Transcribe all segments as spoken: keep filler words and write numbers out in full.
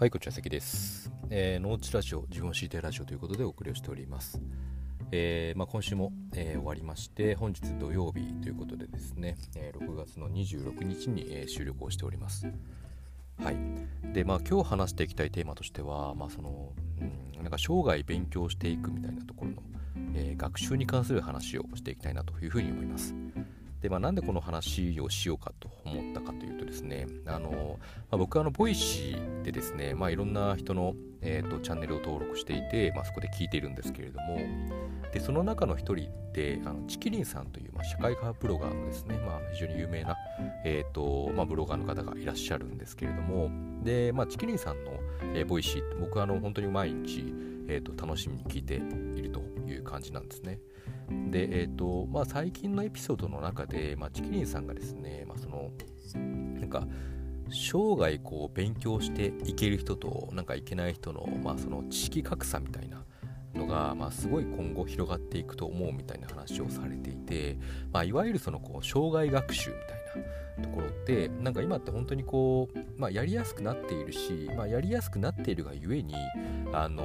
はい、こちら関です、えー、農地ラジオ、自分を知りたいラジオということでお送りをしております、えーまあ、今週も、えー、終わりまして、本日土曜日ということでですね、えー、ろくがつのにじゅうろくにちに、えー、収録をしております。はい、でまあ今日話していきたいテーマとしては、まあそのうん、なんか生涯勉強していくみたいなところの、えー、学習に関する話をしていきたいなというふうに思います。でまあ、なんでこの話をしようかと思ったかというとですね、あの、まあ、僕はあのボイシーでですね、まあ、いろんな人の、えー、とチャンネルを登録していて、まあ、そこで聞いているんですけれども、でその中の一人であのチキリンさんという、まあ、社会派ブロガーのですね、まあ、非常に有名な、えーとまあ、ブロガーの方がいらっしゃるんですけれども、で、まあ、チキリンさんの、えー、ボイシーって僕はあの本当に毎日、えー、と楽しみに聞いているという感じなんですね。でえーとまあ、最近のエピソードの中で、まあ、チキリンさんがですね、まあ、そのなんか生涯こう勉強していける人となんかいけない人の、まあ、その知識格差みたいなのが、まあ、すごい今後広がっていくと思うみたいな話をされていて、まあ、いわゆるそのこう生涯学習みたいなところってなんか今って本当にこう、まあ、やりやすくなっているし、まあ、やりやすくなっているがゆえにあの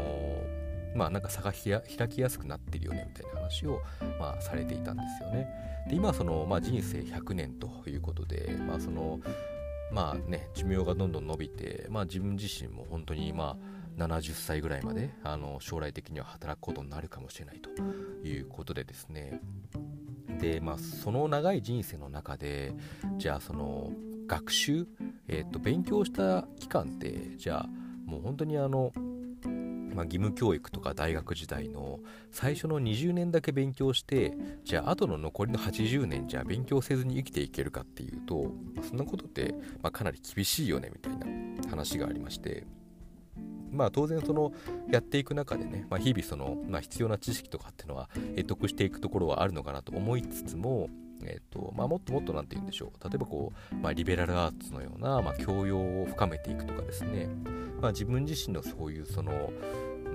まあ、なんか差が開きやすくなってるよねみたいな話を、まあ、されていたんですよね。で今その、まあ、人生ひゃくねんということで、まあそのまあね、寿命がどんどん伸びて、まあ、自分自身も本当に、まあ、ななじゅっさいぐらいまであの将来的には働くことになるかもしれないということでですね。で、まあ、その長い人生の中でじゃあその学習、えー、っと勉強した期間ってじゃあもう本当にあのまあ、義務教育とか大学時代の最初のにじゅうねんだけ勉強してじゃああとの残りのはちじゅうねんじゃあ勉強せずに生きていけるかっていうとそんなことってまあかなり厳しいよねみたいな話がありまして、まあ当然そのやっていく中でね、まあ、日々そのまあ必要な知識とかっていうのは得していくところはあるのかなと思いつつも、えーとまあ、もっともっとなんて言うんでしょう、例えばこう、まあ、リベラルアーツのような、まあ、教養を深めていくとかですね、まあ、自分自身のそういうそのうー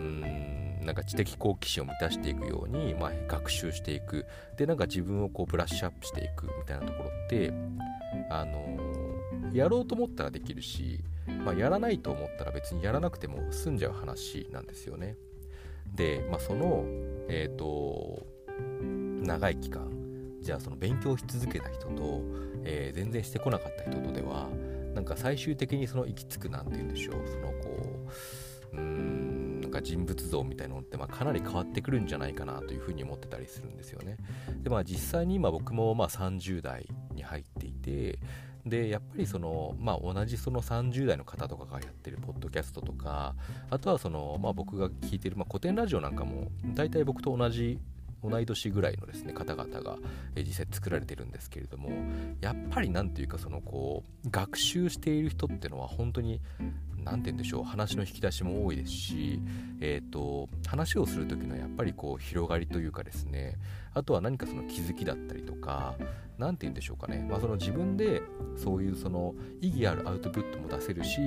んなんか知的好奇心を満たしていくように、まあ、学習していくでなんか自分をこうブラッシュアップしていくみたいなところってあのー、やろうと思ったらできるし、まあ、やらないと思ったら別にやらなくても済んじゃう話なんですよね。で、まあ、その、えーと、長い期間じゃあその勉強し続けた人と、えー、全然してこなかった人とではなんか最終的にその行き着くなんて言うんでしょう、そのこううーんなんか人物像みたいなのってまあかなり変わってくるんじゃないかなというふうに思ってたりするんですよね。でまあ実際に今僕もまあさんじゅうだいに入っていて、でやっぱりその、まあ、同じそのさんじゅうだいの方とかがやってるポッドキャストとかあとはその、まあ、僕が聞いてる、まあ、古典ラジオなんかも大体僕と同じ同い年ぐらいのですね方々が実際作られてるんですけれども、やっぱりなんていうかそのこう学習している人ってのは本当になんて言うんでしょう、話の引き出しも多いですし、えーと話をする時のやっぱりこう広がりというかですね、あとは何かその気づきだったりとかなんて言うんでしょうかね、まあ、その自分でそういうその意義あるアウトプットも出せるし、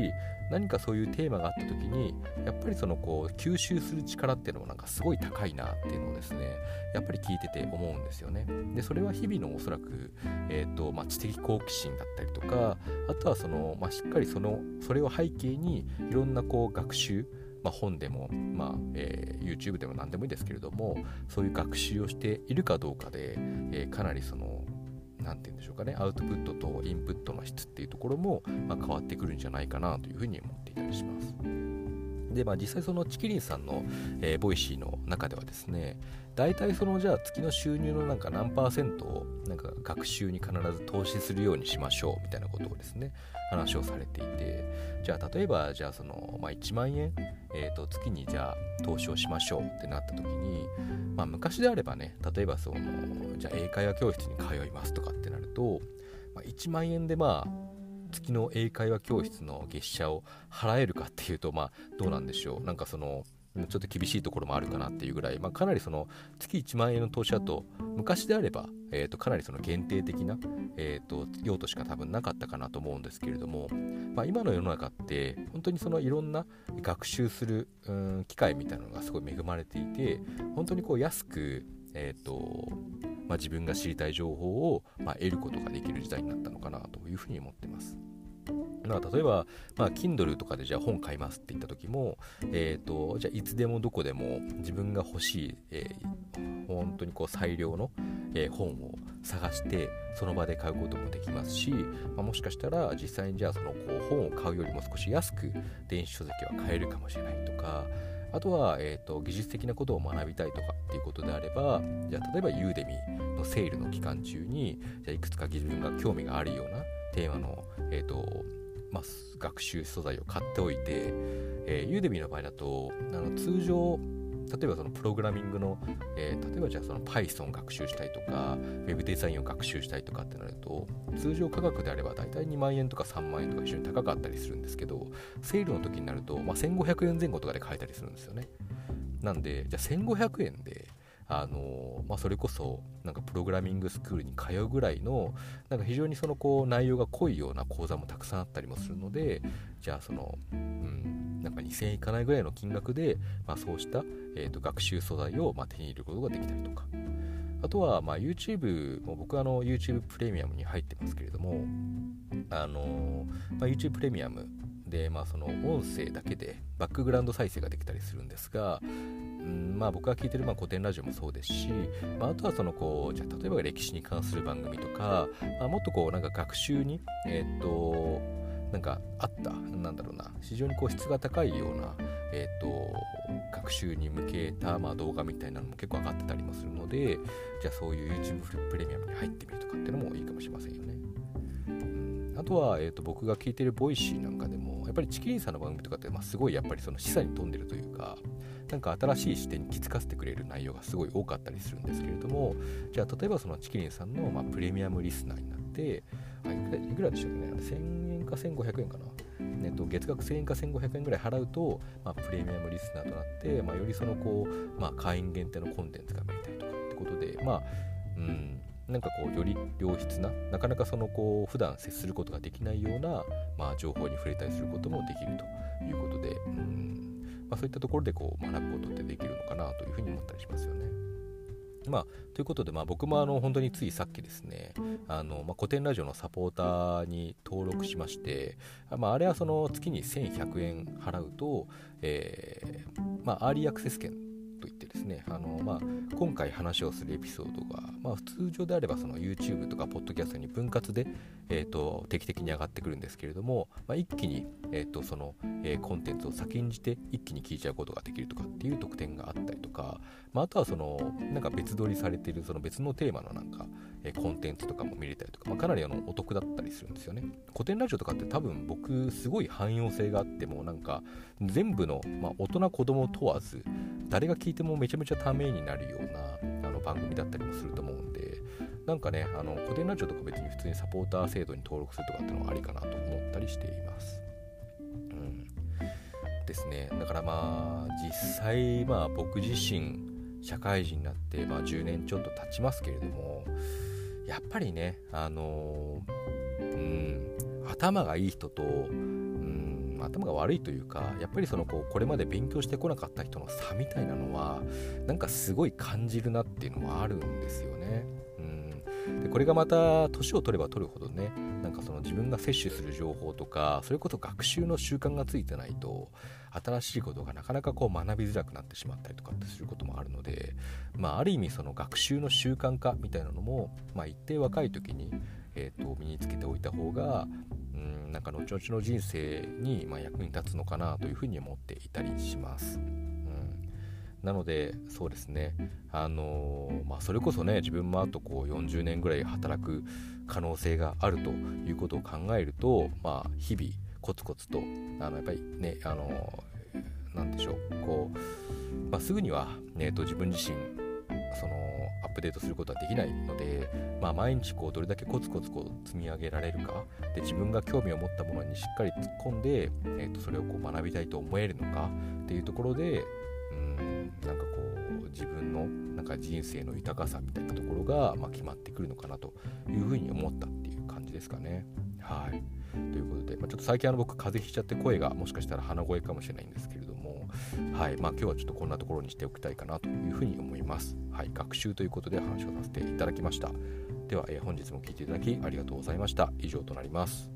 何かそういうテーマがあった時にやっぱりそのこう吸収する力っていうのもなんかすごい高いなっていうのをですねやっぱり聞いてて思うんですよね。でそれは日々のおそらく、えーとまあ、知的好奇心だったりとかあとはその、まあ、しっかりそのそれを背景にいろんなこう学習、まあ、本でも、まあえー、YouTube でも何でもいいですけれどもそういう学習をしているかどうかで、えー、かなりそのなんて言うんでしょうかね、アウトプットとインプットの質っていうところも、まあ、変わってくるんじゃないかなというふうに思っていたりします。で、まあ、実際そのチキリンさんの、えー、ボイシーの中ではですね、大体そのじゃあ月の収入のなんか何パーセントをなんか学習に必ず投資するようにしましょうみたいなことをですね話をされていて、じゃあ例えばじゃあその、まあ、いちまんえん、えー、と月にじゃあ投資をしましょうってなった時に、まあ、昔であればね、例えばそのじゃあ英会話教室に通いますとかってなると、まあ、いちまんえんでまあ月の英会話教室の月謝を払えるかっていうと、まあどうなんでしょう、なんかそのちょっと厳しいところもあるかなっていうぐらい、まあ、かなりその月いちまんえんの投資だと昔であれば、えー、とかなりその限定的な、えー、と用途しか多分なかったかなと思うんですけれども、まあ、今の世の中って本当にそのいろんな学習するうん機会みたいなのがすごい恵まれていて、本当にこう安くえーとまあ、自分が知りたい情報を、まあ、得ることができる時代になったのかなというふうに思ってます。まあ、例えば、まあ、Kindle とかでじゃあ本買いますって言った時も、えーと、じゃあいつでもどこでも自分が欲しい、えー、本当にこう最良の、えー、本を探してその場で買うこともできますし、まあ、もしかしたら実際にじゃあそのこう本を買うよりも少し安く電子書籍は買えるかもしれないとか、あとは、えーと、技術的なことを学びたいとかっていうことであれば、じゃあ例えば Udemy のセールの期間中にじゃあいくつか自分が興味があるようなテーマの、えーとまあ、学習素材を買っておいて、えー、Udemy の場合だとあの通常例えばそのプログラミングの、えー、例えばじゃあその Python 学習したいとか Web デザインを学習したいとかってなると、通常価格であればだいたいにまんえんとかさんまんえんとか非常に高かったりするんですけど、セールの時になると、まあ、せんごひゃくえん前後とかで買えたりするんですよね。なんでじゃあせんごひゃくえんであのまあ、それこそなんかプログラミングスクールに通うぐらいのなんか非常にそのこう内容が濃いような講座もたくさんあったりもするので、じゃあその、うん、なんかにせんえんいかないぐらいの金額で、まあ、そうした、えー、と学習素材をまあ手に入れることができたりとか、あとはまあ YouTube も僕はあの YouTube プレミアムに入ってますけれども、あの、まあ、YouTube プレミアムで、まあ、その音声だけでバックグラウンド再生ができたりするんですが、うんまあ、僕が聞いてるまあ古典ラジオもそうですし、まあ、あとはそのこうじゃあ例えば歴史に関する番組とか、まあ、もっとこうなんか学習に、えー、っとなんかあったなんだろうな非常にこう質が高いような、えー、っと学習に向けたまあ動画みたいなのも結構上がってたりもするので、じゃあそういう YouTube プレミアムに入ってみるとかっていうのもいいかもしれませんよね。うん、あとは、えー、っと僕が聞いてるボイシーなんかでもやっぱりチキリンさんの番組とかってまあすごいやっぱりその示唆に富んでるというか、なんか新しい視点に気づかせてくれる内容がすごい多かったりするんですけれども、じゃあ例えばそのチキリンさんのまあプレミアムリスナーになっていくらでしたっけね、せんえんかせんごひゃくえんかな、えっと、月額せんえんかせんごひゃくえんぐらい払うと、まあ、プレミアムリスナーとなって、まあ、よりそのこう、まあ、会員限定のコンテンツが見れたりとかってことで、まあうんなんかこうより良質ななかなかそのこう普段接することができないような、まあ、情報に触れたりすることもできるということで、うんまあ、そういったところでこう学ぶことってできるのかなというふうに思ったりしますよね。まあ、ということで、まあ、僕もあの本当についさっきですねあの、まあ、古典ラジオのサポーターに登録しまして、まあ、あれはその月にせんひゃくえん払うと、えーまあ、アーリーアクセス券といってですねあの、まあ、今回話をするエピソードが、まあ、通常であればその YouTube とか Podcast に分割で、えー、と定期的に上がってくるんですけれども、まあ、一気に、えー、とその、えー、コンテンツを先んじて一気に聞いちゃうことができるとかっていう特典があったりとか、まあ、あとはそのなんか別撮りされているその別のテーマのなんか、えー、コンテンツとかも見れたりとか、まあ、かなりあのお得だったりするんですよね。古典ラジオとかって多分僕すごい汎用性があってもなんか全部の、まあ、大人子供問わず誰が聞いてでもめちゃめちゃためになるようなあの番組だったりもすると思うんで、なんかねあの古典ラジオとか別に普通にサポーター制度に登録するとかっていうのもありかなと思ったりしています、うん、ですね。だからまあ実際まあ僕自身社会人になってまあじゅうねんちょっと経ちますけれども、やっぱりねあのうん頭がいい人と頭が悪いというか、やっぱりその こうこれまで勉強してこなかった人の差みたいなのはなんかすごい感じるなっていうのはあるんですよね。うん、でこれがまた年を取れば取るほどねなんかその自分が摂取する情報とかそれこそ学習の習慣がついてないと新しいことがなかなかこう学びづらくなってしまったりとかってすることもあるので、まあ、ある意味その学習の習慣化みたいなのも、まあ、一定若い時に、えーと身につけておいた方がうんなんか後々の人生にまあ役に立つのかなというふうに思っていたりします。うん、なのでそうですねあのーまあ、それこそね自分もあとこうよんじゅうねんぐらい働く可能性があるということを考えると、まあ、日々コツコツとあのやっぱりねあのー、なんでしょうこう、まあ、すぐには、ねえっと、自分自身そのアップデートすることはできないので、まあ、毎日こうどれだけコツコツこう積み上げられるかで自分が興味を持ったものにしっかり突っ込んで、えー、とそれをこう学びたいと思えるのかっていうところでうーんなんかこう自分のなんか人生の豊かさみたいなところが、まあ、決まってくるのかなというふうに思ったっていう感じですかね。はいということで、まあ、ちょっと最近あの僕風邪ひいちゃって声がもしかしたら鼻声かもしれないんですけれども、はいまあ、今日はちょっとこんなところにしておきたいかなというふうに思います、はい、学習ということで話をさせていただきました。では、えー、本日も聞いていただきありがとうございました。以上となります。